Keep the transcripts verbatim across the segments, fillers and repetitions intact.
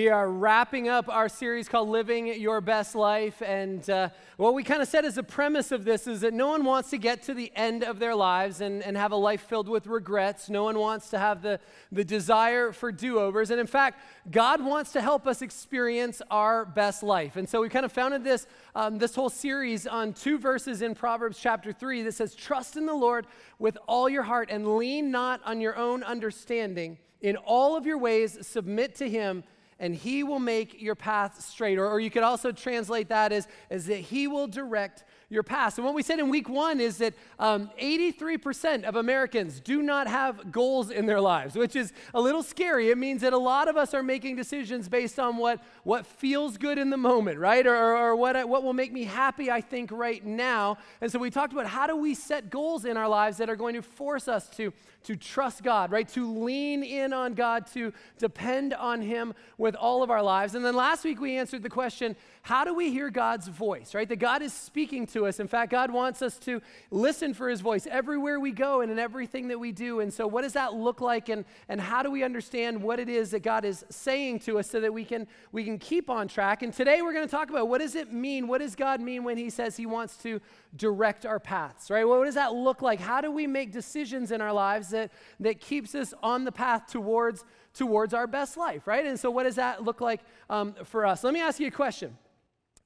We are wrapping up our series called Living Your Best Life, and uh, what we kind of said as the premise of this is that no one wants to get to the end of their lives and, and have a life filled with regrets. No one wants to have the, the desire for do-overs, and in fact, God wants to help us experience our best life. And so we kind of founded this, um, this whole series on two verses in Proverbs chapter three that says, "Trust in the Lord with all your heart and lean not on your own understanding. In all of your ways, submit to him, and he will make your path straight." Or, or you could also translate that as, as that he will direct your path. And what we said in week one is that um, eighty-three percent of Americans do not have goals in their lives, which is a little scary. It means that a lot of us are making decisions based on what, what feels good in the moment, right? Or, or, or what, what will make me happy, I think, right now. And so we talked about how do we set goals in our lives that are going to force us to, to trust God, right? To lean in on God, to depend on him with all of our lives. And then last week we answered the question, how do we hear God's voice, right? That God is speaking to us. In fact, God wants us to listen for his voice everywhere we go and in everything that we do. And so what does that look like, and, and how do we understand what it is that God is saying to us so that we can we can keep on track? And today we're going to talk about what does it mean? What does God mean when he says he wants to direct our paths, right? What does that look like? How do we make decisions in our lives that, that keeps us on the path towards towards our best life, right? And so what does that look like um, for us? Let me ask you a question.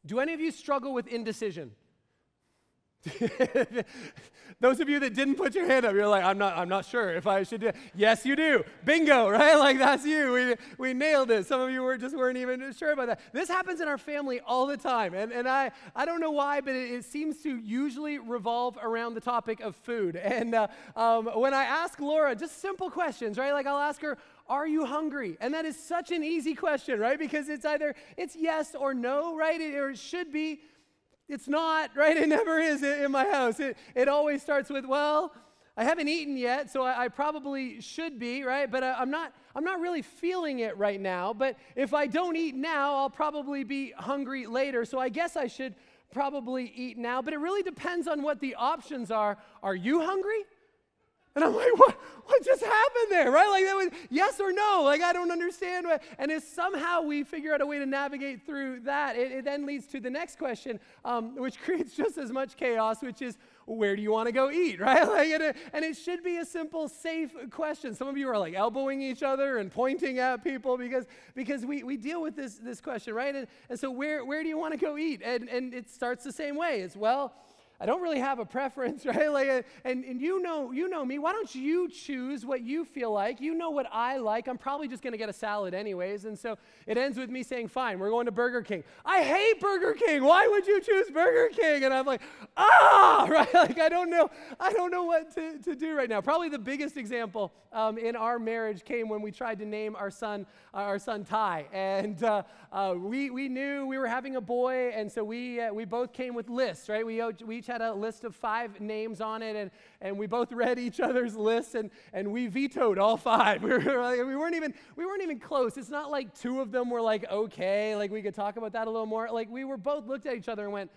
Do any of you struggle with indecision? Those of you that didn't put your hand up, you're like, I'm not I'm not sure if I should do it. Yes, you do. Bingo, right? Like, that's you. We we nailed it. Some of you were just weren't even sure about that. This happens in our family all the time, and, and I, I don't know why, but it, it seems to usually revolve around the topic of food. And uh, um, when I ask Laura just simple questions, right, like I'll ask her, are you hungry? And that is such an easy question, right, because it's either it's yes or no, right, it, or it should be. It's not, right? It never is in my house. It it always starts with, well, I haven't eaten yet, so I, I probably should be, right? But I, I'm not I'm not really feeling it right now. But if I don't eat now, I'll probably be hungry later. So I guess I should probably eat now. But it really depends on what the options are. Are you hungry? And I'm like, what, what just happened there, right? Like, that was yes or no. Like, I don't understand. What, and if somehow we figure out a way to navigate through that, it, it then leads to the next question, um, which creates just as much chaos, which is, where do you want to go eat, right? Like, and, it, and it should be a simple, safe question. Some of you are like elbowing each other and pointing at people because because we, we deal with this this question, right? And, and so where, where do you want to go eat? And, and it starts the same way. It's, well, I don't really have a preference, right? Like, and, and you know you know me. Why don't you choose what you feel like? You know what I like. I'm probably just going to get a salad anyways. And so it ends with me saying, fine, we're going to Burger King. I hate Burger King. Why would you choose Burger King? And I'm like, ah, right? Like, I don't know. I don't know what to, to do right now. Probably the biggest example um, in our marriage came when we tried to name our son, uh, our son Ty. And uh, uh, we we knew we were having a boy. And so we uh, we both came with lists, right? We we had a list of five names on it, and, and we both read each other's lists, and, and we vetoed all five. We, were like, we weren't even we weren't even close. It's not like two of them were like, okay, like we could talk about that a little more. Like, we were both looked at each other and went,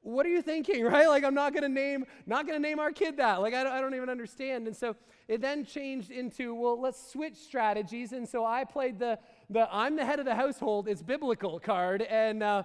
what are you thinking, right? Like, I'm not gonna name not gonna name our kid that. Like, I don't, I don't even understand. And so it then changed into, well, let's switch strategies. And so I played the the I'm the head of the household, it's biblical card, and uh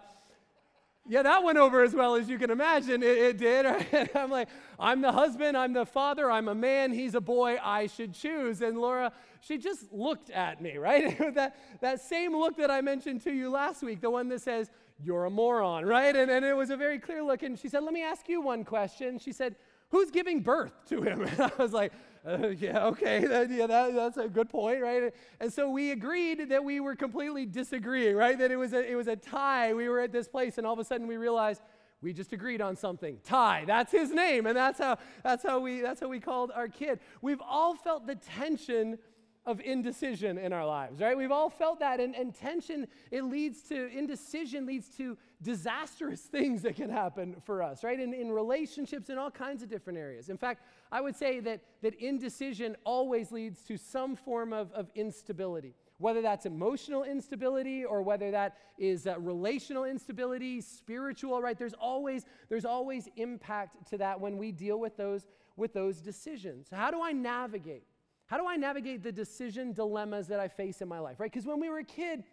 yeah, that went over as well as you can imagine. It, it did. Right? I'm like, I'm the husband, I'm the father, I'm a man, he's a boy, I should choose. And Laura, she just looked at me, right? that, that same look that I mentioned to you last week, the one that says, you're a moron, right? And, and it was a very clear look. And she said, let me ask you one question. She said, who's giving birth to him? And I was like, Uh, yeah, okay, that, yeah, that, that's a good point, right? And so we agreed that we were completely disagreeing, right? That it was a, it was a tie. We were at this place, and all of a sudden we realized we just agreed on something. Ty, that's his name, and that's how that's how we that's how we called our kid. We've all felt the tension of indecision in our lives, right? We've all felt that, and, and tension, it leads to, indecision leads to disastrous things that can happen for us, right? In, in relationships, in all kinds of different areas. In fact, I would say that, that indecision always leads to some form of, of instability, whether that's emotional instability or whether that is uh, relational instability, spiritual, right? There's always, there's always impact to that when we deal with those, with those decisions. How do I navigate? How do I navigate the decision dilemmas that I face in my life, right? Because when we were a kid,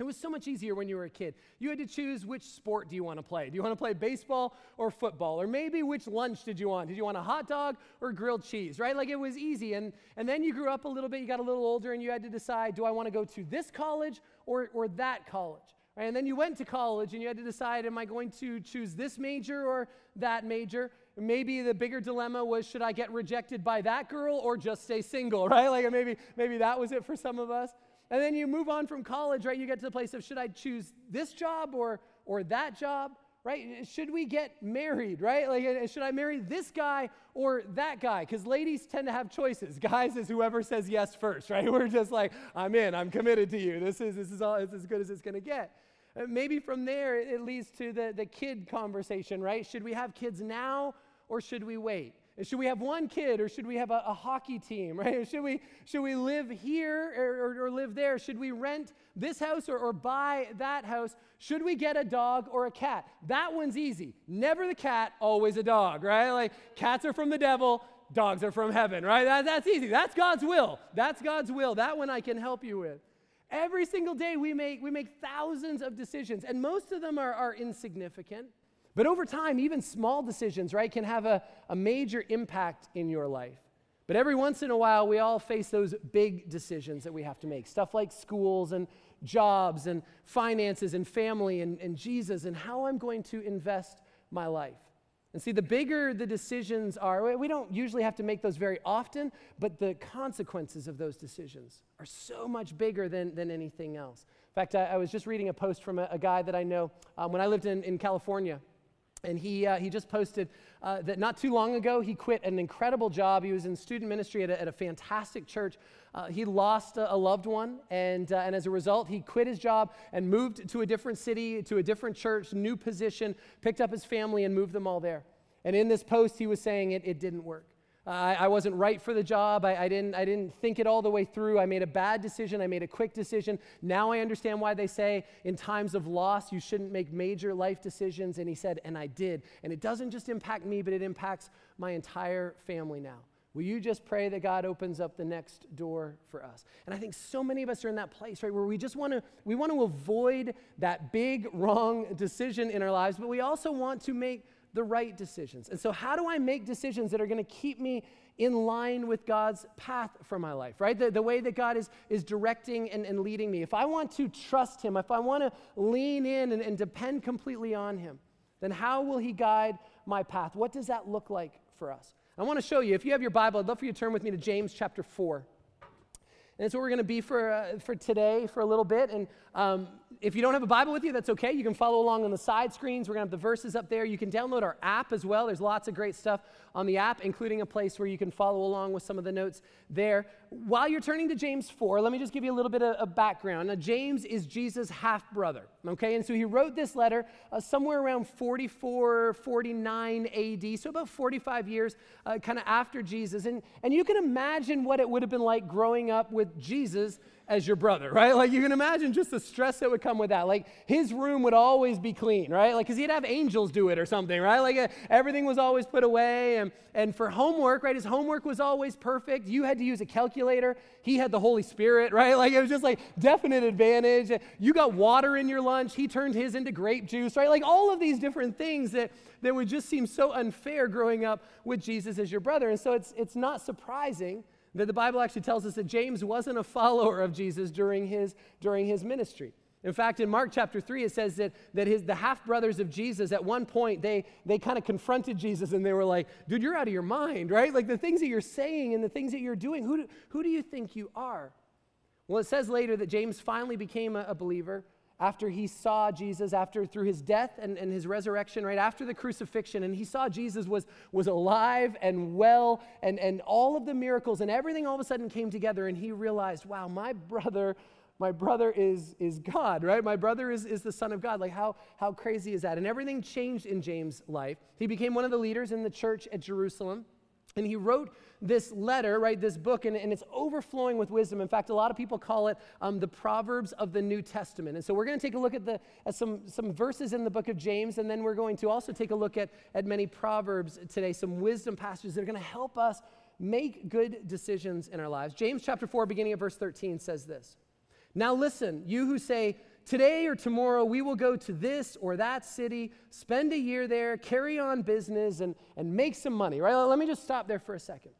It was so much easier when you were a kid. You had to choose which sport do you want to play. Do you want to play baseball or football? Or maybe which lunch did you want? Did you want a hot dog or grilled cheese, right? Like it was easy. And, and then you grew up a little bit, you got a little older, and you had to decide, do I want to go to this college or, or that college? Right? And then you went to college and you had to decide, am I going to choose this major or that major? Maybe the bigger dilemma was, should I get rejected by that girl or just stay single, right? Like maybe, maybe that was it for some of us. And then you move on from college, right? You get to the place of, should I choose this job or or that job, right? Should we get married, right? Like, should I marry this guy or that guy? Because ladies tend to have choices. Guys is whoever says yes first, right? We're just like, I'm in, I'm committed to you. This is this is all, it's as good as it's gonna get. And maybe from there it leads to the, the kid conversation, right? Should we have kids now or should we wait? Should we have one kid or should we have a, a hockey team, right? Should we should we live here or, or, or live there? Should we rent this house or, or buy that house? Should we get a dog or a cat? That one's easy. Never the cat, always a dog, right? Like cats are from the devil, dogs are from heaven, right? That, that's easy. That's God's will. That's God's will. That one I can help you with. Every single day we make we make thousands of decisions, and most of them are, are insignificant. But over time, even small decisions, right, can have a, a major impact in your life. But every once in a while, we all face those big decisions that we have to make. Stuff like schools and jobs and finances and family and, and Jesus and how I'm going to invest my life. And see, the bigger the decisions are, we don't usually have to make those very often, but the consequences of those decisions are so much bigger than, than anything else. In fact, I, I was just reading a post from a, a guy that I know um, when I lived in, in California. And he uh, he just posted uh, that not too long ago, he quit an incredible job. He was in student ministry at a, at a fantastic church. Uh, he lost a, a loved one, and, uh, and as a result, he quit his job and moved to a different city, to a different church, new position, picked up his family and moved them all there. And in this post, he was saying it, it didn't work. Uh, I, I wasn't right for the job. I, I didn't I didn't think it all the way through. I made a bad decision. I made a quick decision. Now I understand why they say in times of loss, you shouldn't make major life decisions. And he said, and I did. And it doesn't just impact me, but it impacts my entire family now. Will you just pray that God opens up the next door for us? And I think so many of us are in that place, right, where we just want to we want to avoid that big wrong decision in our lives, but we also want to make the right decisions. And so how do I make decisions that are going to keep me in line with God's path for my life, right? The, the way that God is, is directing and, and leading me. If I want to trust him, if I want to lean in and, and depend completely on him, then how will he guide my path? What does that look like for us? I want to show you, if you have your Bible, I'd love for you to turn with me to James chapter four. And that's what we're going to be for uh, for today for a little bit. And um, if you don't have a Bible with you, that's okay. You can follow along on the side screens. We're going to have the verses up there. You can download our app as well. There's lots of great stuff on the app, including a place where you can follow along with some of the notes there. While you're turning to James four, let me just give you a little bit of, of background. Now, James is Jesus' half-brother, okay? And so he wrote this letter uh, somewhere around forty-four, forty-nine A D, so about forty-five years uh, kind of after Jesus. And, and you can imagine what it would have been like growing up with Jesus as your brother, right? Like you can imagine just the stress that would come with that. Like his room would always be clean, right? Like because he'd have angels do it or something, right? Like uh, everything was always put away. And, and for homework, right? His homework was always perfect. You had to use a calculator. He had the Holy Spirit, right? Like it was just like definite advantage. You got water in your lunch. He turned his into grape juice, right? Like all of these different things that, that would just seem so unfair growing up with Jesus as your brother. And so it's it's not surprising that the Bible actually tells us that James wasn't a follower of Jesus during his during his ministry. In fact, in Mark chapter three, it says that, that his the half-brothers of Jesus, at one point, they, they kind of confronted Jesus and they were like, dude, you're out of your mind, right? Like the things that you're saying and the things that you're doing, who do, who do you think you are? Well, it says later that James finally became a, a believer after he saw Jesus, after through his death and, and his resurrection, right after the crucifixion, and he saw Jesus was, was alive and well, and, and all of the miracles and everything all of a sudden came together, and he realized, wow, my brother, my brother is, is God, right? My brother is, is the Son of God. Like how, how crazy is that? And everything changed in James' life. He became one of the leaders in the church at Jerusalem. And he wrote this letter, right, this book, and, and it's overflowing with wisdom. In fact, a lot of people call it um, the Proverbs of the New Testament. And so we're going to take a look at the at some, some verses in the book of James, and then we're going to also take a look at, at many proverbs today, some wisdom passages that are going to help us make good decisions in our lives. James chapter four, beginning at verse thirteen, says this. Now listen, you who say, Today or tomorrow, we will go to this or that city, spend a year there, carry on business, and, and make some money, right? Let me just stop there for a second.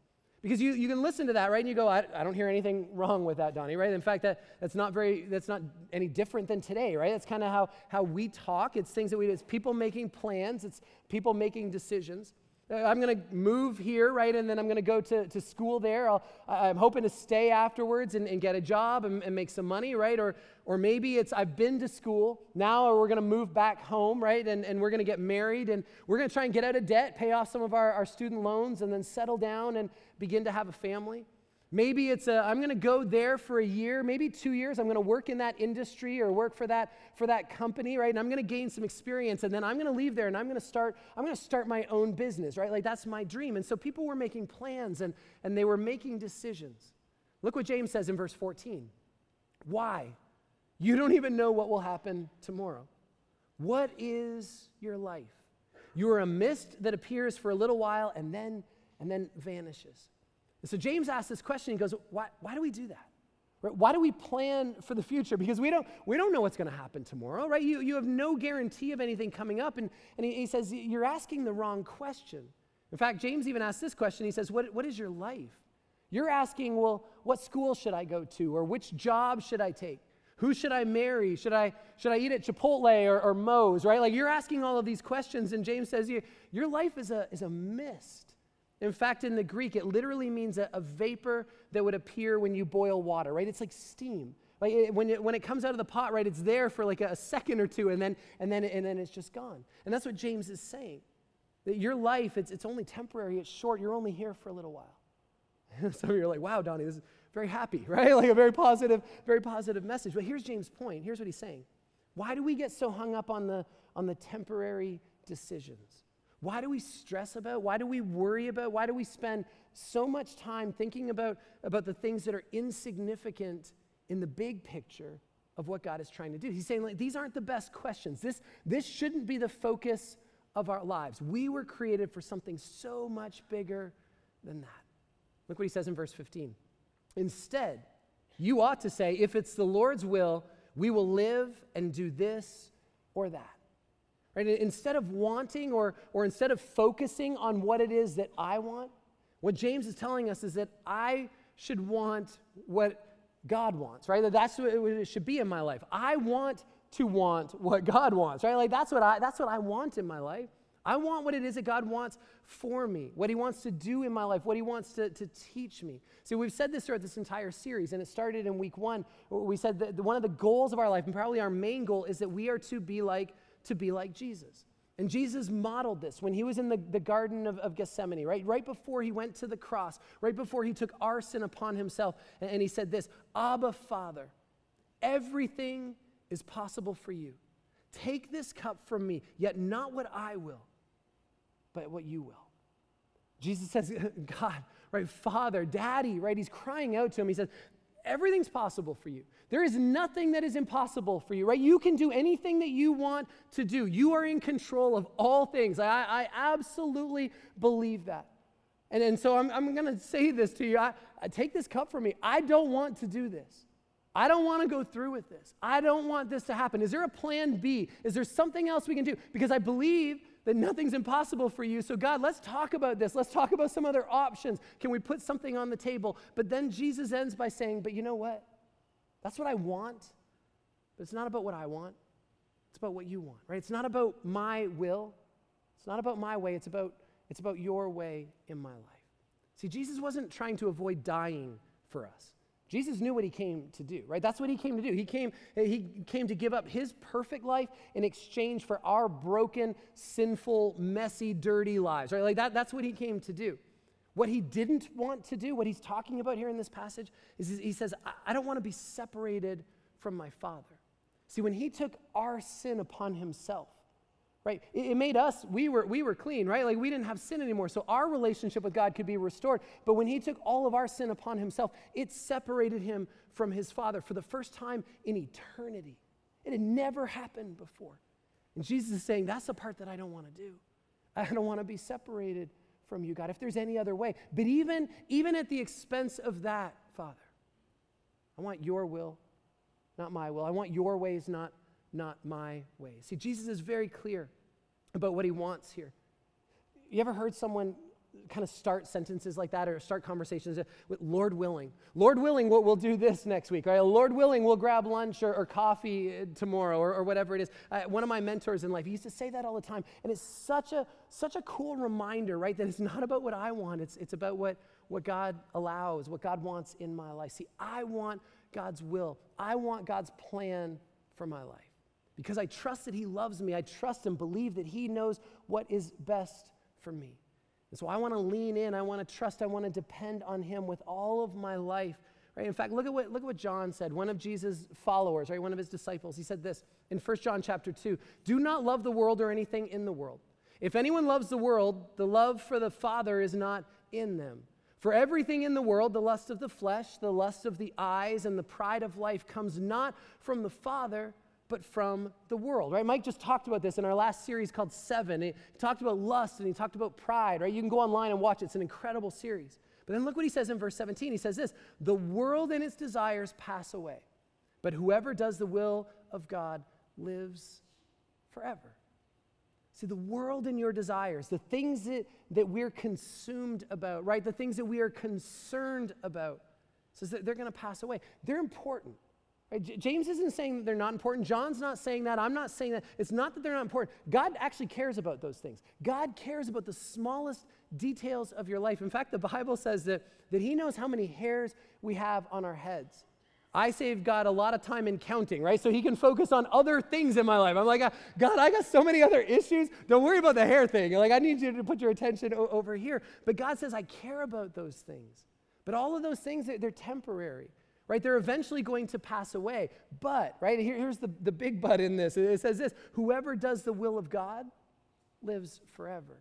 Because you, you can listen to that, right? And you go, I, I don't hear anything wrong with that, Donnie, right? In fact, that, that's not very, that's not any different than today, right? That's kind of how, how we talk. It's things that we do. It's people making plans. It's people making decisions. I'm going to move here, right, and then I'm going to go to, to school there. I'll, I'm hoping to stay afterwards and, and get a job and, and make some money, right? Or or maybe it's I've been to school now, or we're going to move back home, right, and, and we're going to get married, and we're going to try and get out of debt, pay off some of our, our student loans, and then settle down and begin to have a family. Maybe it's a, I'm going to go there for a year, maybe two years. I'm going to work in that industry or work for that for that company, right? And I'm going to gain some experience, and then I'm going to leave there and I'm going to start I'm going to start my own business, right? Like that's my dream. And so people were making plans and and they were making decisions. Look what James says in verse fourteen. Why? You don't even know what will happen tomorrow. What is your life? You are a mist that appears for a little while and then and then vanishes. And so James asks this question. He goes, why, why do we do that? Right? Why do we plan for the future? Because we don't we don't know what's going to happen tomorrow, right? You, you have no guarantee of anything coming up. And, and he, he says, you're asking the wrong question. In fact, James even asks this question. He says, what, what is your life? You're asking, well, what school should I go to? Or which job should I take? Who should I marry? Should I should I eat at Chipotle or, or Moe's, right? Like you're asking all of these questions. And James says, you, your life is a is a mist. In fact, in the Greek, it literally means a, a vapor that would appear when you boil water, right? It's like steam. Like it, when, it, when it comes out of the pot, right, it's there for like a, a second or two, and then and then and then it's just gone. And that's what James is saying. That your life, it's it's only temporary, it's short, you're only here for a little while. Some of you are like, wow, Donnie, this is very happy, right? Like a very positive, very positive message. But here's James' point. Here's what he's saying. Why do we get so hung up on the on the temporary decisions? Why do we stress about? Why do we worry about? Why do we spend so much time thinking about, about the things that are insignificant in the big picture of what God is trying to do? He's saying, like, these aren't the best questions. This, this shouldn't be the focus of our lives. We were created for something so much bigger than that. Look what he says in verse fifteen. Instead, you ought to say, if it's the Lord's will, we will live and do this or that. Right? Instead of wanting or, or instead of focusing on what it is that I want, what James is telling us is that I should want what God wants, right? That that's what it should be in my life. I want to want what God wants, right? Like that's what I that's what I want in my life. I want what it is that God wants for me, what he wants to do in my life, what he wants to, to teach me. See, we've said this throughout this entire series, and it started in week one. We said that one of the goals of our life, and probably our main goal, is that we are to be like to be like Jesus. And Jesus modeled this when he was in the, the Garden of, of Gethsemane, right? Right before he went to the cross, right before he took our sin upon himself, and, and he said this, Abba, Father, everything is possible for you. Take this cup from me, yet not what I will, but what you will. Jesus says, God, right, Father, Daddy, right? He's crying out to him. He says, everything's possible for you. There is nothing that is impossible for you, right? You can do anything that you want to do. You are in control of all things. I, I absolutely believe that. And, and so I'm, I'm going to say this to you. I, I take this cup from me. I don't want to do this. I don't want to go through with this. I don't want this to happen. Is there a plan B? Is there something else we can do? Because I believe that nothing's impossible for you. So God, let's talk about this. Let's talk about some other options. Can we put something on the table? But then Jesus ends by saying, but you know what? That's what I want. But it's not about what I want. It's about what you want, right? It's not about my will. It's not about my way. It's about, it's about your way in my life. See, Jesus wasn't trying to avoid dying for us. Jesus knew what he came to do, right? That's what he came to do. He came, he came to give up his perfect life in exchange for our broken, sinful, messy, dirty lives, right? Like that, that's what he came to do. What he didn't want to do, what he's talking about here in this passage, is he says, I don't want to be separated from my Father. See, when he took our sin upon himself, right? It made us, we were we were clean, right? Like we didn't have sin anymore. So our relationship with God could be restored. But when he took all of our sin upon himself, it separated him from his Father for the first time in eternity. It had never happened before. And Jesus is saying, that's the part that I don't want to do. I don't want to be separated from you, God, if there's any other way. But even, even at the expense of that, Father, I want your will, not my will. I want your ways, not not my ways. See, Jesus is very clear about what he wants here. You ever heard someone kind of start sentences like that or start conversations with Lord willing? Lord willing, we'll, we'll do this next week, right? Lord willing, we'll grab lunch or, or coffee tomorrow or, or whatever it is. Uh, one of my mentors in life, he used to say that all the time. And it's such a such a cool reminder, right? That it's not about what I want. It's, it's about what, what God allows, what God wants in my life. See, I want God's will. I want God's plan for my life because I trust that he loves me. I trust and believe that he knows what is best for me. And so I want to lean in, I want to trust, I want to depend on him with all of my life, right? In fact, look at what look at what John said, one of Jesus' followers, right? One of his disciples. He said this in First John chapter two, "Do not love the world or anything in the world. If anyone loves the world, the love for the Father is not in them. For everything in the world, the lust of the flesh, the lust of the eyes, and the pride of life comes not from the Father, but from the world," right? Mike just talked about this in our last series called Seven. He talked about lust and he talked about pride, right? You can go online and watch it. It's an incredible series. But then look what he says in verse seventeen. He says this, "The world and its desires pass away, but whoever does the will of God lives forever." See, the world and your desires, the things that, that we're consumed about, right? The things that we are concerned about, says that they're going to pass away. They're important. Right? James isn't saying that they're not important. John's not saying that. I'm not saying that. It's not that they're not important. God actually cares about those things. God cares about the smallest details of your life. In fact, the Bible says that, that he knows how many hairs we have on our heads. I save God a lot of time in counting, right? So he can focus on other things in my life. I'm like, God, I got so many other issues. Don't worry about the hair thing. Like, I need you to put your attention o- over here. But God says, I care about those things. But all of those things, they're, they're temporary. Right, they're eventually going to pass away. But, right, here, here's the, the big but in this. It says this, whoever does the will of God lives forever.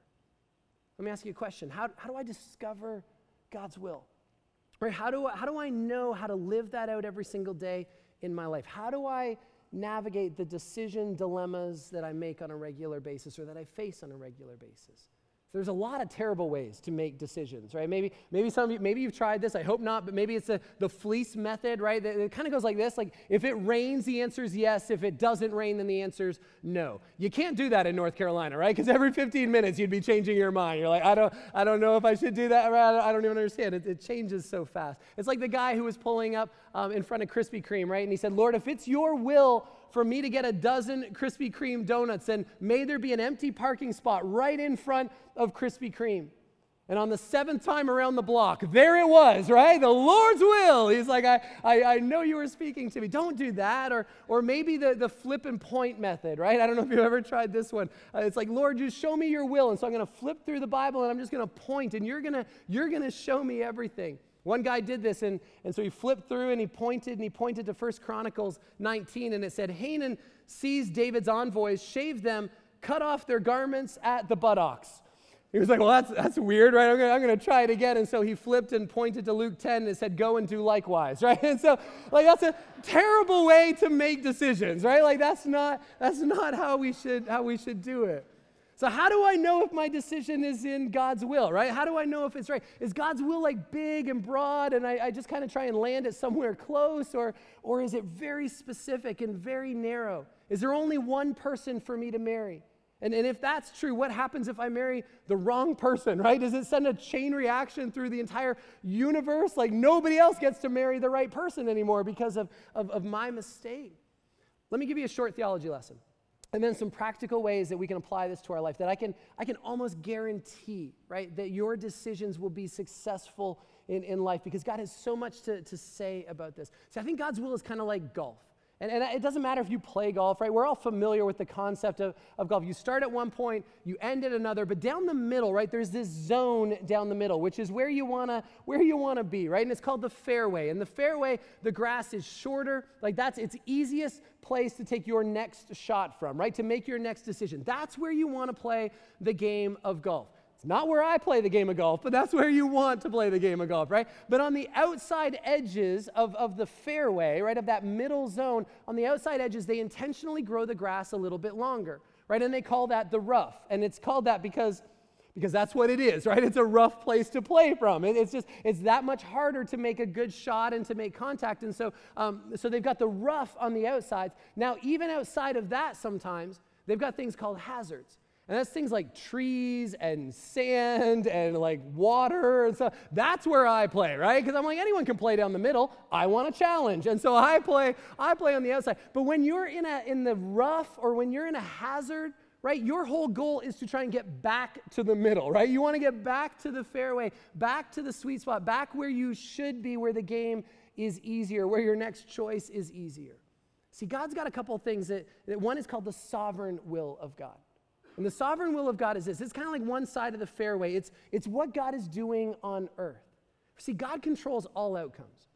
Let me ask you a question. How, how do I discover God's will? Right, how do I, how do I know how to live that out every single day in my life? How do I navigate the decision dilemmas that I make on a regular basis or that I face on a regular basis? So there's a lot of terrible ways to make decisions, right? Maybe maybe some of you, maybe you've tried this. I hope not, but maybe it's a, the fleece method, right? It, it kind of goes like this. Like, if it rains, the answer is yes. If it doesn't rain, then the answer is no. You can't do that in North Carolina, right? Because every fifteen minutes, you'd be changing your mind. You're like, I don't I don't know if I should do that. Right? I, don't, I don't even understand. It, it changes so fast. It's like the guy who was pulling up um, in front of Krispy Kreme, right? And he said, Lord, if it's your will for me to get a dozen Krispy Kreme donuts, and may there be an empty parking spot right in front of Krispy Kreme. And on the seventh time around the block, there it was, right? The Lord's will. He's like, I, I, I know you were speaking to me. Don't do that. Or or maybe the, the flip and point method, right? I don't know if you've ever tried this one. Uh, it's like, Lord, just show me your will. And so I'm going to flip through the Bible, and I'm just going to point, and you're going to you're going to show me everything. One guy did this, and, and so he flipped through and he pointed, and he pointed to First Chronicles nineteen, and it said, Hanan seized David's envoys, shaved them, cut off their garments at the buttocks. He was like, well, that's that's weird, right? I'm gonna, I'm gonna try it again. And so he flipped and pointed to Luke ten, and it said, go and do likewise, right? And so, like, that's a terrible way to make decisions, right? Like, that's not that's not how we should how we should do it. So how do I know if my decision is in God's will, right? How do I know if it's right? Is God's will, like, big and broad, and I, I just kind of try and land it somewhere close, or or is it very specific and very narrow? Is there only one person for me to marry? And, and if that's true, what happens if I marry the wrong person, right? Does it send a chain reaction through the entire universe? Like, nobody else gets to marry the right person anymore because of, of, of my mistake. Let me give you a short theology lesson, and then some practical ways that we can apply this to our life that I can I can almost guarantee, right, that your decisions will be successful in, in life because God has so much to, to say about this. See, I think God's will is kind of like golf. And, and it doesn't matter if you play golf, right? We're all familiar with the concept of, of golf. You start at one point, you end at another, but down the middle, right, there's this zone down the middle, which is where you wanna where you wanna be, right? And it's called the fairway. And the fairway, the grass is shorter. Like, that's its easiest place to take your next shot from, right? To make your next decision. That's where you wanna play the game of golf. It's not where I play the game of golf, but that's where you want to play the game of golf, right? But on the outside edges of, of the fairway, right, of that middle zone, on the outside edges, they intentionally grow the grass a little bit longer, right? And they call that the rough. And it's called that because, because that's what it is, right? It's a rough place to play from. It, it's just, it's that much harder to make a good shot and to make contact. And so, um, so they've got the rough on the outsides. Now, even outside of that sometimes, they've got things called hazards. And that's things like trees and sand and like water and stuff. That's where I play, right? Because I'm like, anyone can play down the middle. I want a challenge. And so I play, I play on the outside. But when you're in a in the rough or when you're in a hazard, right, your whole goal is to try and get back to the middle, right? You want to get back to the fairway, back to the sweet spot, back where you should be, where the game is easier, where your next choice is easier. See, God's got a couple things that, that one is called the sovereign will of God. And the sovereign will of God is this. It's kind of like one side of the fairway. It's, it's what God is doing on earth. See, God controls all outcomes.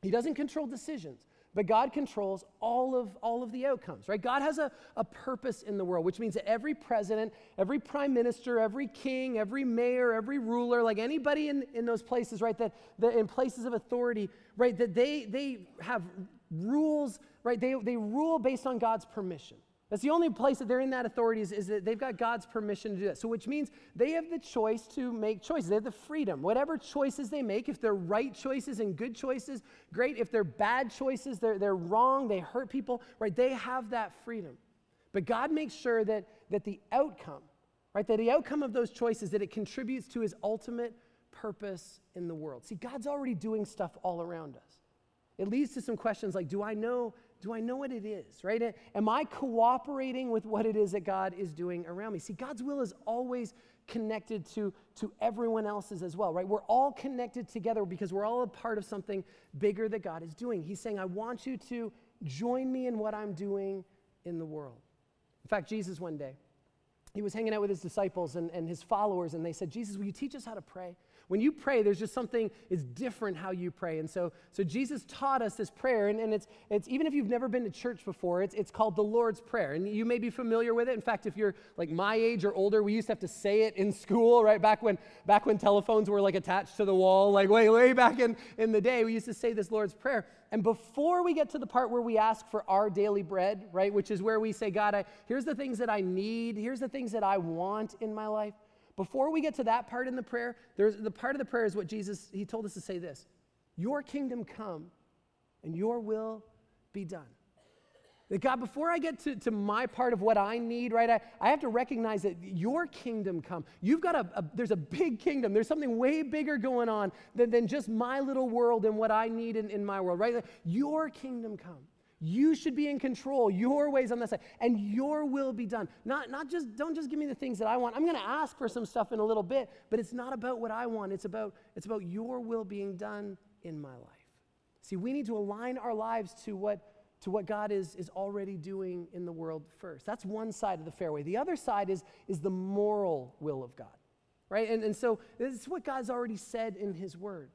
He doesn't control decisions, but God controls all of, all of the outcomes, right? God has a, a purpose in the world, which means that every president, every prime minister, every king, every mayor, every ruler, like anybody in, in those places, right, that, that in places of authority, right, that they, they have rules, right? They, they rule based on God's permission. That's the only place that they're in that authority is, is that they've got God's permission to do that. So which means they have the choice to make choices. They have the freedom. Whatever choices they make, if they're right choices and good choices, great. If they're bad choices, they're, they're wrong, they hurt people, right? They have that freedom. But God makes sure that, that the outcome, right, that the outcome of those choices, that it contributes to his ultimate purpose in the world. See, God's already doing stuff all around us. It leads to some questions like, do I know Do I know what it is, right? Am I cooperating with what it is that God is doing around me? See, God's will is always connected to, to everyone else's as well, right? We're all connected together because we're all a part of something bigger that God is doing. He's saying, I want you to join me in what I'm doing in the world. In fact, Jesus one day, he was hanging out with his disciples and, and his followers, and they said, Jesus, will you teach us how to pray? When you pray, there's just something is different how you pray. And so, so Jesus taught us this prayer, and, and it's it's even if you've never been to church before, it's it's called the Lord's Prayer. And you may be familiar with it. In fact, if you're like my age or older, we used to have to say it in school, right? Back when back when telephones were like attached to the wall, like way, way back in, in the day, we used to say this Lord's Prayer. And before we get to the part where we ask for our daily bread, right, which is where we say, God, I, here's the things that I need, here's the things that I want in my life. Before we get to that part in the prayer, there's the part of the prayer is what Jesus, he told us to say this, your kingdom come and your will be done. That God, before I get to, to my part of what I need, right, I, I have to recognize that your kingdom come. You've got a, a, there's a big kingdom. There's something way bigger going on than, than just my little world and what I need in, in my world, right? Your kingdom come. You should be in control, your ways on that side, and your will be done. Not not just, don't just give me the things that I want. I'm going to ask for some stuff in a little bit, but it's not about what I want. It's about, it's about your will being done in my life. See, we need to align our lives to what, to what God is, is already doing in the world first. That's one side of the fairway. The other side is, is the moral will of God, right? And, and so this is what God's already said in his word.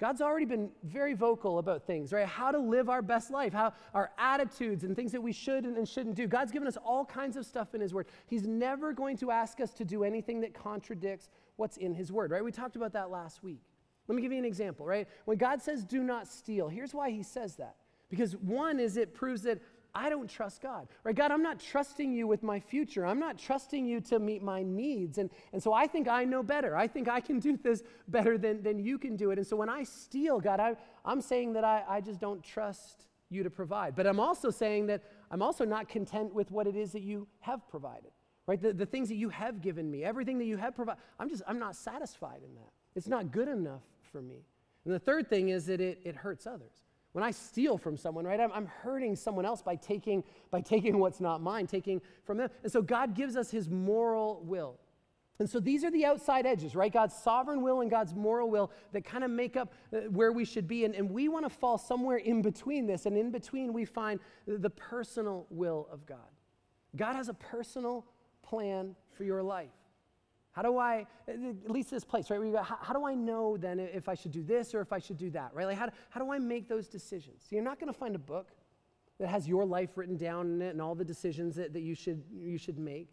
God's already been very vocal about things, right? How to live our best life, how our attitudes and things that we should and shouldn't do. God's given us all kinds of stuff in his word. He's never going to ask us to do anything that contradicts what's in his word, right? We talked about that last week. Let me give you an example, right? When God says, do not steal, here's why he says that. Because one is it proves that I don't trust God, right? God, I'm not trusting you with my future. I'm not trusting you to meet my needs. And, and so I think I know better. I think I can do this better than, than you can do it. And so when I steal, God, I, I'm saying that I, I just don't trust you to provide. But I'm also saying that I'm also not content with what it is that you have provided, right? The, the things that you have given me, everything that you have provided, I'm just, I'm not satisfied in that. It's not good enough for me. And the third thing is that it, it hurts others. When I steal from someone, right, I'm, I'm hurting someone else by taking by taking what's not mine, taking from them. And so God gives us his moral will. And so these are the outside edges, right? God's sovereign will and God's moral will that kind of make up where we should be. And, and we want to fall somewhere in between this. And in between, we find the personal will of God. God has a personal plan for your life. How do I, at least this place, right? Go, how, how do I know then if I should do this or if I should do that, right? Like how do, how do I make those decisions? So you're not going to find a book that has your life written down in it and all the decisions that, that you should you should make.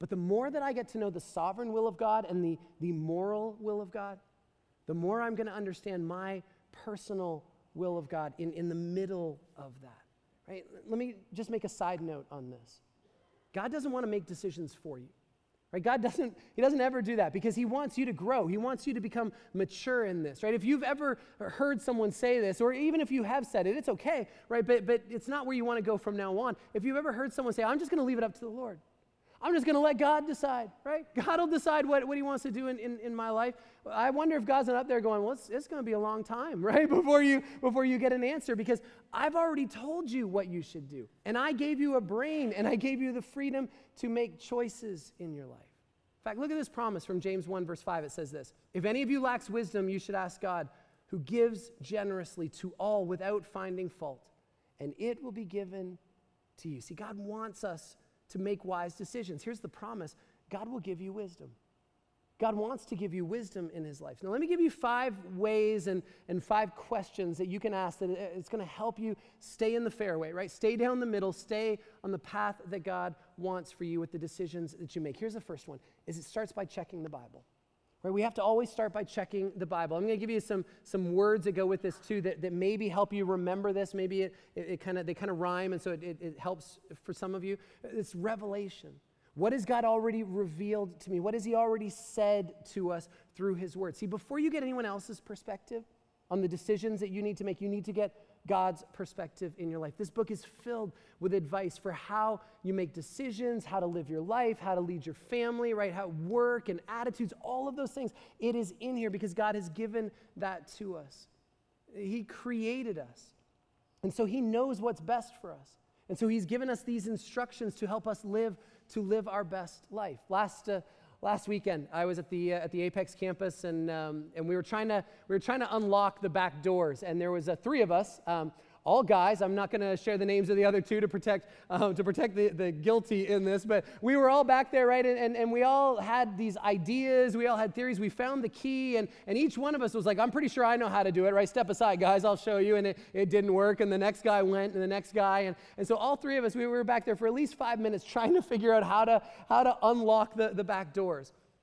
But the more that I get to know the sovereign will of God and the, the moral will of God, the more I'm going to understand my personal will of God in, in the middle of that, right? Let me just make a side note on this. God doesn't want to make decisions for you. Right? God doesn't, he doesn't ever do that because he wants you to grow. He wants you to become mature in this, right? If you've ever heard someone say this, or even if you have said it, it's okay, right? But, but it's not where you want to go from now on. If you've ever heard someone say, I'm just going to leave it up to the Lord. I'm just going to let God decide, right? God will decide what, what he wants to do in, in, in my life. I wonder if God's not up there going, well, it's, it's going to be a long time, right? Before you, before you get an answer, because I've already told you what you should do. And I gave you a brain, and I gave you the freedom to make choices in your life. In fact, look at this promise from James one, verse five. It says this, if any of you lacks wisdom, you should ask God, who gives generously to all without finding fault, and it will be given to you. See, God wants us to make wise decisions. Here's the promise. God will give you wisdom. God wants to give you wisdom in his life. Now, let me give you five ways and, and five questions that you can ask that it's going to help you stay in the fairway, right? Stay down the middle. Stay on the path that God wants for you with the decisions that you make. Here's the first one, is it starts by checking the Bible. Right? We have to always start by checking the Bible. I'm going to give you some, some words that go with this too that, that maybe help you remember this. Maybe it, it, it kind of they kind of rhyme, and so it, it, it helps for some of you. It's revelation. What has God already revealed to me? What has he already said to us through his word? See, before you get anyone else's perspective on the decisions that you need to make, you need to get God's perspective in your life. This book is filled with advice for how you make decisions, how to live your life, how to lead your family, right? How work and attitudes, all of those things. It is in here because God has given that to us. He created us. And so he knows what's best for us. And so he's given us these instructions to help us live, to live our best life. Last uh, Last weekend, I was at the uh, at the Apex campus, and um, and we were trying to we were trying to unlock the back doors, and there was uh, three of us, um, all guys. I'm not going to share the names of the other two to protect um, to protect the, the guilty in this, but we were all back there, right? And, and and we all had these ideas, we all had theories. We found the key, and and each one of us was like, I'm pretty sure I know how to do it, right? Step aside, guys, I'll show you. And it, it didn't work, and the next guy went, and the next guy, and and so all three of us, we were back there for at least five minutes trying to figure out how to how to unlock the, the back doors.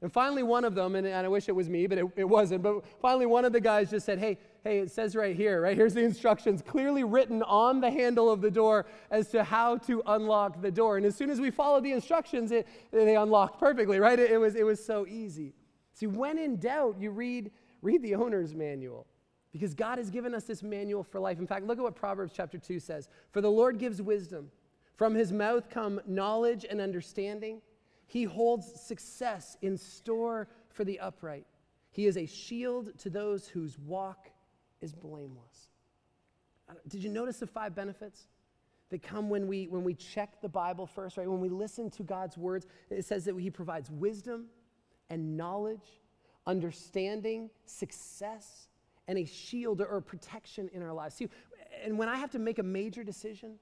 And finally, one of them, and, and I wish it was me, but it, it wasn't. But finally, one of the guys just said, hey. Hey, it says right here, right? Here's the instructions clearly written on the handle of the door as to how to unlock the door. And as soon as we followed the instructions, it, they unlocked perfectly, right? It, it was it was so easy. See, when in doubt, you read, read the owner's manual, because God has given us this manual for life. In fact, look at what Proverbs chapter two says. For the Lord gives wisdom. From his mouth come knowledge and understanding. He holds success in store for the upright. He is a shield to those whose walk is blameless. Did you notice the five benefits that come when we when we check the Bible first, right? When we listen to God's words, it says that he provides wisdom and knowledge, understanding, success, and a shield or protection in our lives. See, and when I have to make a major decision,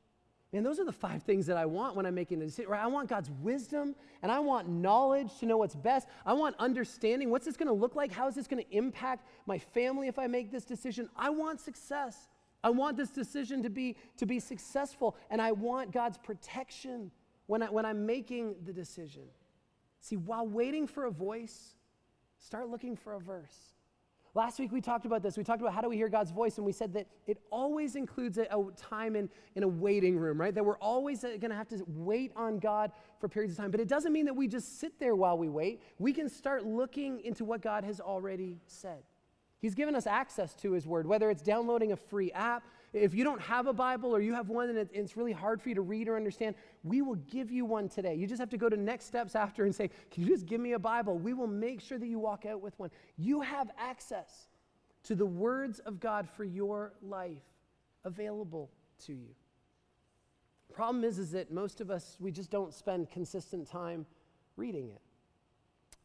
man, those are the five things that I want when I'm making a decision, right? I want God's wisdom, and I want knowledge to know what's best. I want understanding. What's this going to look like? How is this going to impact my family if I make this decision? I want success. I want this decision to be, to be successful, and I want God's protection when, I, when I'm making the decision. See, while waiting for a voice, start looking for a verse. Last week we talked about this. We talked about how do we hear God's voice, and we said that it always includes a, a time in, in a waiting room, right? That we're always going to have to wait on God for periods of time. But it doesn't mean that we just sit there while we wait. We can start looking into what God has already said. He's given us access to his word, whether it's downloading a free app. If you don't have a Bible or you have one and it's really hard for you to read or understand, we will give you one today. You just have to go to Next Steps after and say, can you just give me a Bible? We will make sure that you walk out with one. You have access to the words of God for your life available to you. Problem is, is that most of us, we just don't spend consistent time reading it.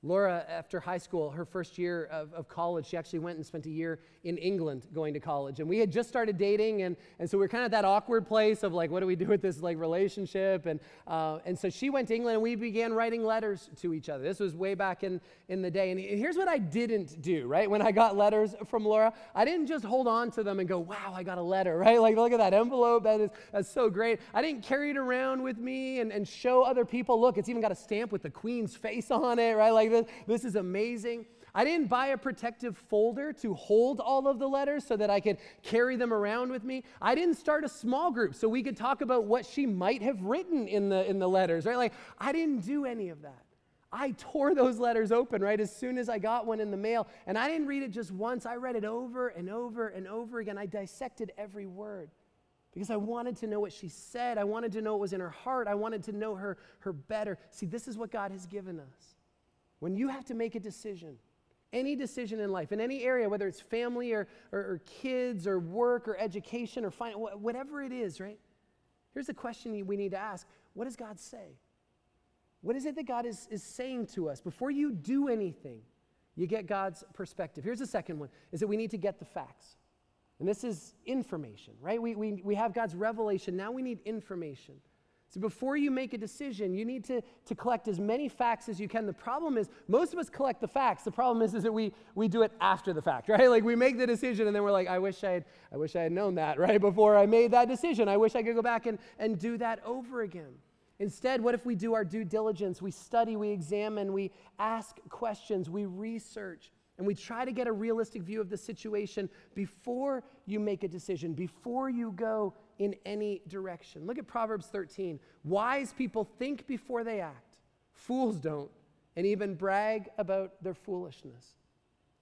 Laura, after high school, her first year of, of college, she actually went and spent a year in England going to college. And we had just started dating, and, and so we were kind of that awkward place of like, what do we do with this like relationship? And uh, and so she went to England, and we began writing letters to each other. This was way back in, in the day. And here's what I didn't do, right? When I got letters from Laura, I didn't just hold on to them and go, wow, I got a letter, right? Like, look at that envelope. That is, that's so great. I didn't carry it around with me and, and show other people, look, it's even got a stamp with the Queen's face on it, right? Like, This, this is amazing. I didn't buy a protective folder to hold all of the letters so that I could carry them around with me. I didn't start a small group so we could talk about what she might have written in the in the letters, right? Like, I didn't do any of that. I tore those letters open, right, as soon as I got one in the mail. And I didn't read it just once. I read it over and over and over again. I dissected every word because I wanted to know what she said. I wanted to know what was in her heart. I wanted to know her, her better. See, this is what God has given us. When you have to make a decision, any decision in life, in any area, whether it's family or, or, or kids or work or education or finance, whatever it is, right? Here's the question we need to ask. What does God say? What is it that God is, is saying to us? Before you do anything, you get God's perspective. Here's the second one, is that we need to get the facts. And this is information, right? We, we, we have God's revelation. Now we need information. So before you make a decision, you need to, to collect as many facts as you can. The problem is, most of us collect the facts. The problem is, is that we, we do it after the fact, right? Like we make the decision and then we're like, I wish I had, I wish I had known that, right? Before I made that decision, I wish I could go back and, and do that over again. Instead, what if we do our due diligence? We study, we examine, we ask questions, we research, and we try to get a realistic view of the situation before you make a decision, before you go in any direction. Look at Proverbs thirteen. Wise people think before they act. Fools don't, and even brag about their foolishness.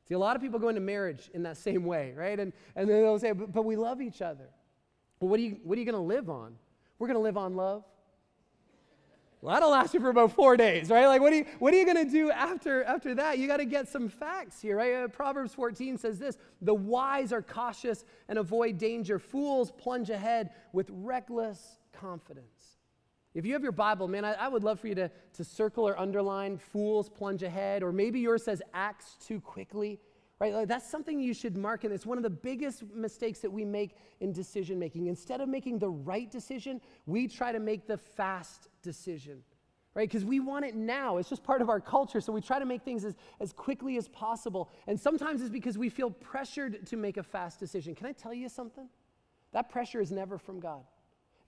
See, a lot of people go into marriage in that same way, right? And, and then they'll say, but, but we love each other. Well, what are you, what are you going to live on? We're going to live on love. Well, that'll last you for about four days, right? Like, what are you, what are you going to do after, after that? You got to get some facts here, right? Uh, Proverbs fourteen says this, the wise are cautious and avoid danger. Fools plunge ahead with reckless confidence. If you have your Bible, man, I, I would love for you to, to circle or underline fools plunge ahead, or maybe yours says acts too quickly, right? Like, that's something you should mark in. It's one of the biggest mistakes that we make in decision making. Instead of making the right decision, we try to make the fast decision, right? Because we want it now. It's just part of our culture. So we try to make things as, as quickly as possible. And sometimes it's because we feel pressured to make a fast decision. Can I tell you something? That pressure is never from God.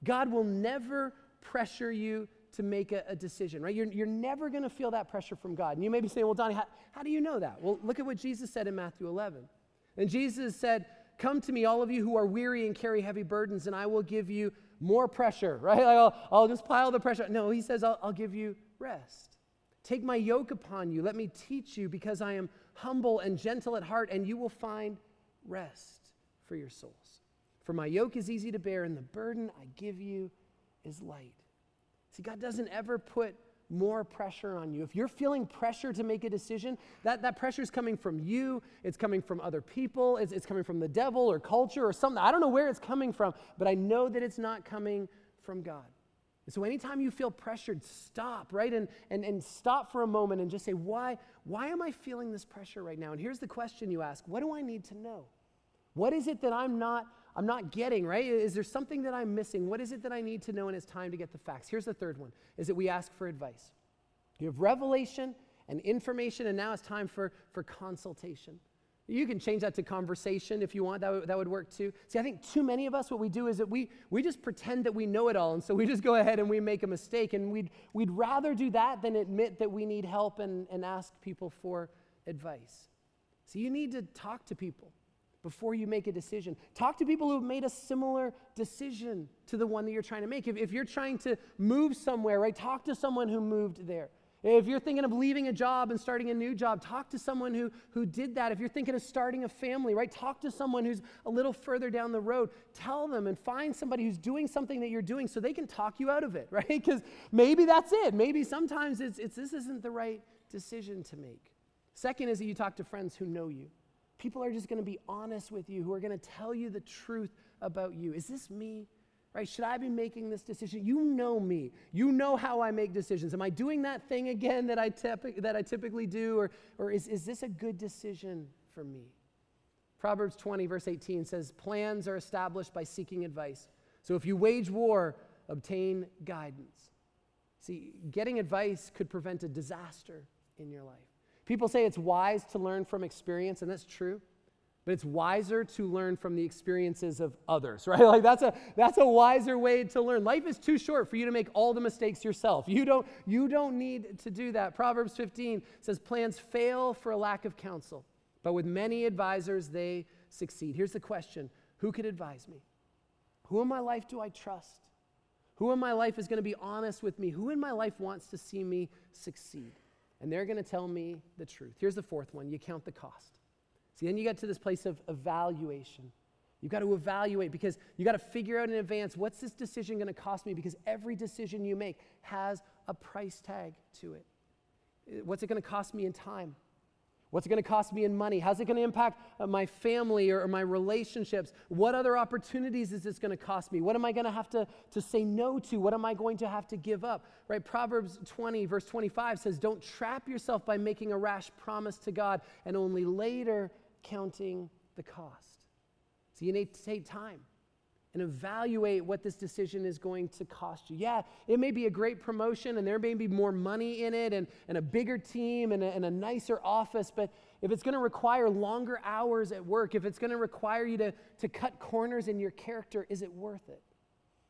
God will never pressure you to make a, a decision, right? You're, you're never going to feel that pressure from God. And you may be saying, well, Donnie, how, how do you know that? Well, look at what Jesus said in Matthew eleven. And Jesus said, come to me, all of you who are weary and carry heavy burdens, and I will give you more pressure, right? Like I'll, I'll just pile the pressure. No, he says, I'll, I'll give you rest. Take my yoke upon you. Let me teach you, because I am humble and gentle at heart, and you will find rest for your souls. For my yoke is easy to bear, and the burden I give you is light. See, God doesn't ever put more pressure on you. If you're feeling pressure to make a decision, that, that pressure is coming from you. It's coming from other people. It's, it's coming from the devil or culture or something. I don't know where it's coming from, but I know that it's not coming from God. And so anytime you feel pressured, stop, right? And, and, and stop for a moment and just say, why, why am I feeling this pressure right now? And here's the question you ask. What do I need to know? What is it that I'm not I'm not getting, right? Is there something that I'm missing? What is it that I need to know? And it's time to get the facts. Here's the third one, is that we ask for advice. You have revelation and information, and now it's time for, for consultation. You can change that to conversation if you want. That, w- that would work too. See, I think too many of us, what we do is that we we just pretend that we know it all, and so we just go ahead and we make a mistake, and we'd, we'd rather do that than admit that we need help and, and ask people for advice. So you need to talk to people before you make a decision. Talk to people who have made a similar decision to the one that you're trying to make. If, if you're trying to move somewhere, right, talk to someone who moved there. If you're thinking of leaving a job and starting a new job, talk to someone who, who did that. If you're thinking of starting a family, right, talk to someone who's a little further down the road. Tell them and find somebody who's doing something that you're doing so they can talk you out of it, right? Because maybe that's it. Maybe sometimes it's, it's this isn't the right decision to make. Second is that you talk to friends who know you. People are just going to be honest with you, who are going to tell you the truth about you. Is this me? Right? Should I be making this decision? You know me. You know how I make decisions. Am I doing that thing again that I, typ- that I typically do? Or, or is, is this a good decision for me? Proverbs twenty, verse eighteen says, plans are established by seeking advice. So if you wage war, obtain guidance. See, getting advice could prevent a disaster in your life. People say it's wise to learn from experience, and that's true, but it's wiser to learn from the experiences of others, right? Like that's a that's a wiser way to learn. Life is too short for you to make all the mistakes yourself. You don't, you don't need to do that. Proverbs fifteen says, plans fail for a lack of counsel, but with many advisors they succeed. Here's the question, who could advise me? Who in my life do I trust? Who in my life is going to be honest with me? Who in my life wants to see me succeed? and they're going to tell me the truth. Here's the fourth one. You count the cost. See, then you get to this place of evaluation. You've got to evaluate because you've got to figure out in advance, what's this decision going to cost me? Because every decision you make has a price tag to it. What's it going to cost me in time? What's it going to cost me in money? How's it going to impact my family or my relationships? What other opportunities is this going to cost me? What am I going to have to, to say no to? What am I going to have to give up? Right? Proverbs twenty, verse twenty-five says, don't trap yourself by making a rash promise to God and only later counting the cost. So you need to take time and evaluate what this decision is going to cost you. Yeah, it may be a great promotion and there may be more money in it and, and a bigger team and a, and a nicer office, but if it's going to require longer hours at work, if it's going to require you to, to cut corners in your character, is it worth it?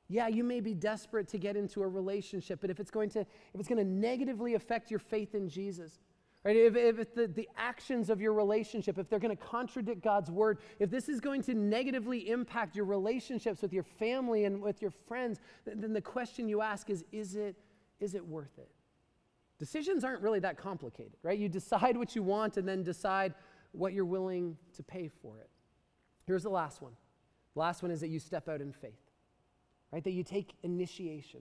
Yeah, you may be desperate to get into a relationship, but if it's going to, if it's going to negatively affect your faith in Jesus, right? If, if the, the actions of your relationship, if they're going to contradict God's word, if this is going to negatively impact your relationships with your family and with your friends, then the question you ask is, is it, is it worth it? Decisions aren't really that complicated, right? You decide what you want and then decide what you're willing to pay for it. Here's the last one. The last one is that you step out in faith, right? That you take initiation.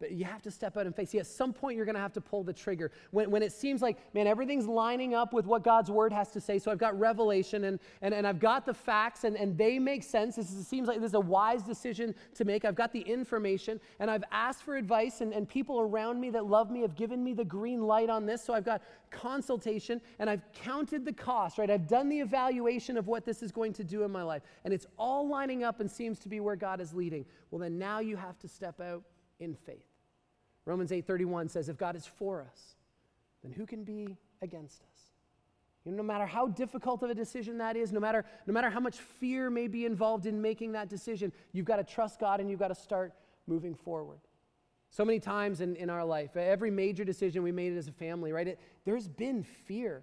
But you have to step out and face. See, at some point, you're going to have to pull the trigger. When, when it seems like, man, everything's lining up with what God's word has to say, so I've got revelation and, and, and I've got the facts and, and they make sense. This is, it seems like this is a wise decision to make. I've got the information and I've asked for advice and, and people around me that love me have given me the green light on this, so I've got consultation and I've counted the cost, right? I've done the evaluation of what this is going to do in my life and it's all lining up and seems to be where God is leading. Well, then now you have to step out in faith. Romans eight thirty-one says, if God is for us, then who can be against us? You know, no matter how difficult of a decision that is, no matter, no matter how much fear may be involved in making that decision, you've got to trust God and you've got to start moving forward. So many times in, in our life, every major decision we made as a family, right, it, there's been fear,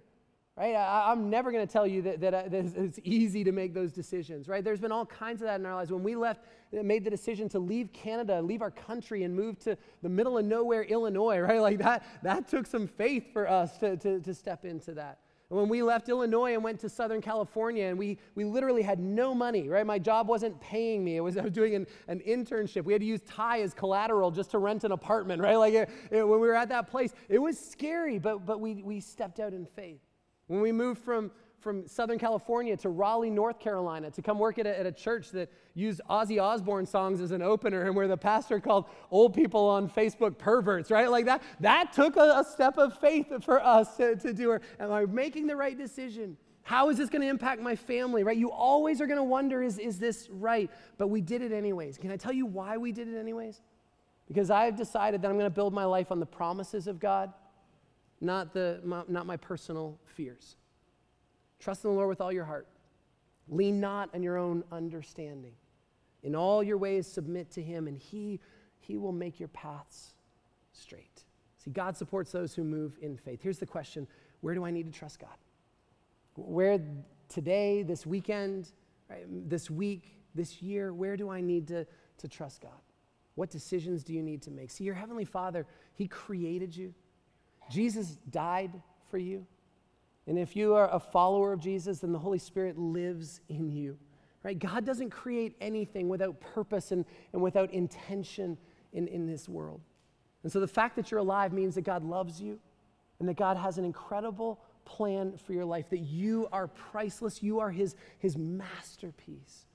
right? I, I'm never going to tell you that, that, uh, that it's easy to make those decisions, right? There's been all kinds of that in our lives. When we left, made the decision to leave Canada, leave our country and move to the middle of nowhere, Illinois, right? Like that, that took some faith for us to, to, to step into that. And when we left Illinois and went to Southern California and we, we literally had no money, right? My job wasn't paying me. It was, I was doing an, an internship. We had to use Ty as collateral just to rent an apartment, right? Like it, it, when we were at that place, it was scary, but, but we, we stepped out in faith. When we moved from, from Southern California to Raleigh, North Carolina, to come work at a, at a church that used Ozzy Osbourne songs as an opener and where the pastor called old people on Facebook perverts, right? Like that, that took a, a step of faith for us to, to do. Or, am I making the right decision? How is this going to impact my family, right? You always are going to wonder, is, is this right? But we did it anyways. Can I tell you why we did it anyways? Because I've decided that I'm going to build my life on the promises of God, Not the my, not my personal fears. Trust in the Lord with all your heart. Lean not on your own understanding. In all your ways submit to him, and he, he will make your paths straight. See, God supports those who move in faith. Here's the question, where do I need to trust God? Where today, this weekend, right, this week, this year, where do I need to, to trust God? What decisions do you need to make? See, your Heavenly Father, he created you. Jesus died for you. And if you are a follower of Jesus, then the Holy Spirit lives in you, right? God doesn't create anything without purpose and, and without intention in, in this world. And so the fact that you're alive means that God loves you and that God has an incredible plan for your life, that you are priceless. You are his, his masterpiece.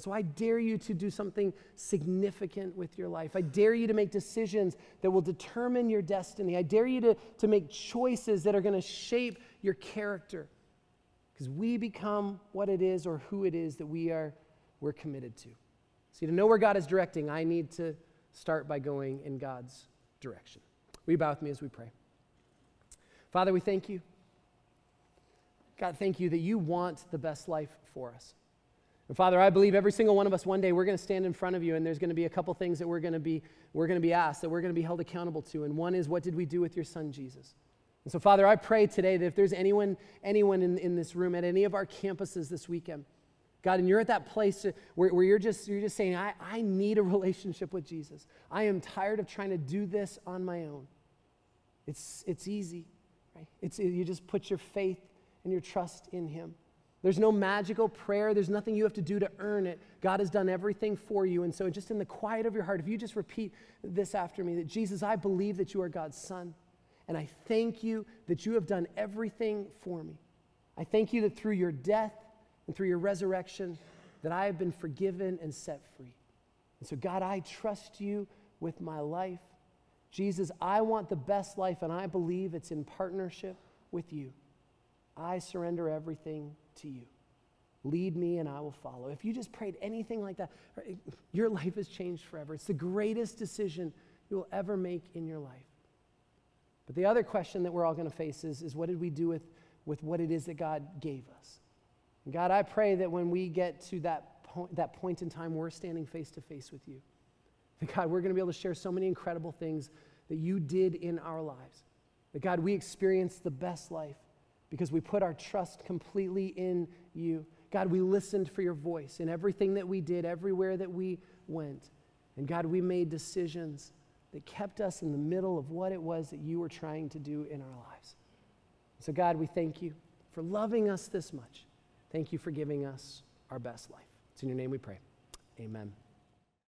So I dare you to do something significant with your life. I dare you to make decisions that will determine your destiny. I dare you to, to make choices that are going to shape your character, because we become what it is or who it is that we are, we're committed to. So to know where God is directing, I need to start by going in God's direction. Will you bow with me as we pray? Father, we thank you. God, thank you that you want the best life for us. And Father, I believe every single one of us one day, we're going to stand in front of you and there's going to be a couple things that we're going to be we're going to be asked, that we're going to be held accountable to. And one is, what did we do with your son, Jesus? And so Father, I pray today that if there's anyone, anyone in, in this room at any of our campuses this weekend, God, and you're at that place where, where you're just you're just saying, I, I need a relationship with Jesus. I am tired of trying to do this on my own. It's, it's easy. Right? It's, you just put your faith and your trust in him. There's no magical prayer. There's nothing you have to do to earn it. God has done everything for you. And so just in the quiet of your heart, if you just repeat this after me, that Jesus, I believe that you are God's son. And I thank you that you have done everything for me. I thank you that through your death and through your resurrection, that I have been forgiven and set free. And so God, I trust you with my life. Jesus, I want the best life, and I believe it's in partnership with you. I surrender everything to you. Lead me and I will follow. If you just prayed anything like that, your life has changed forever. It's the greatest decision you will ever make in your life. But the other question that we're all going to face is, is what did we do with, with what it is that God gave us? And God, I pray that when we get to that point, that point in time, we're standing face to face with you. That God, we're going to be able to share so many incredible things that you did in our lives. That God, we experienced the best life because we put our trust completely in you. God, we listened for your voice in everything that we did, everywhere that we went. And God, we made decisions that kept us in the middle of what it was that you were trying to do in our lives. So God, we thank you for loving us this much. Thank you for giving us our best life. It's in your name we pray. Amen.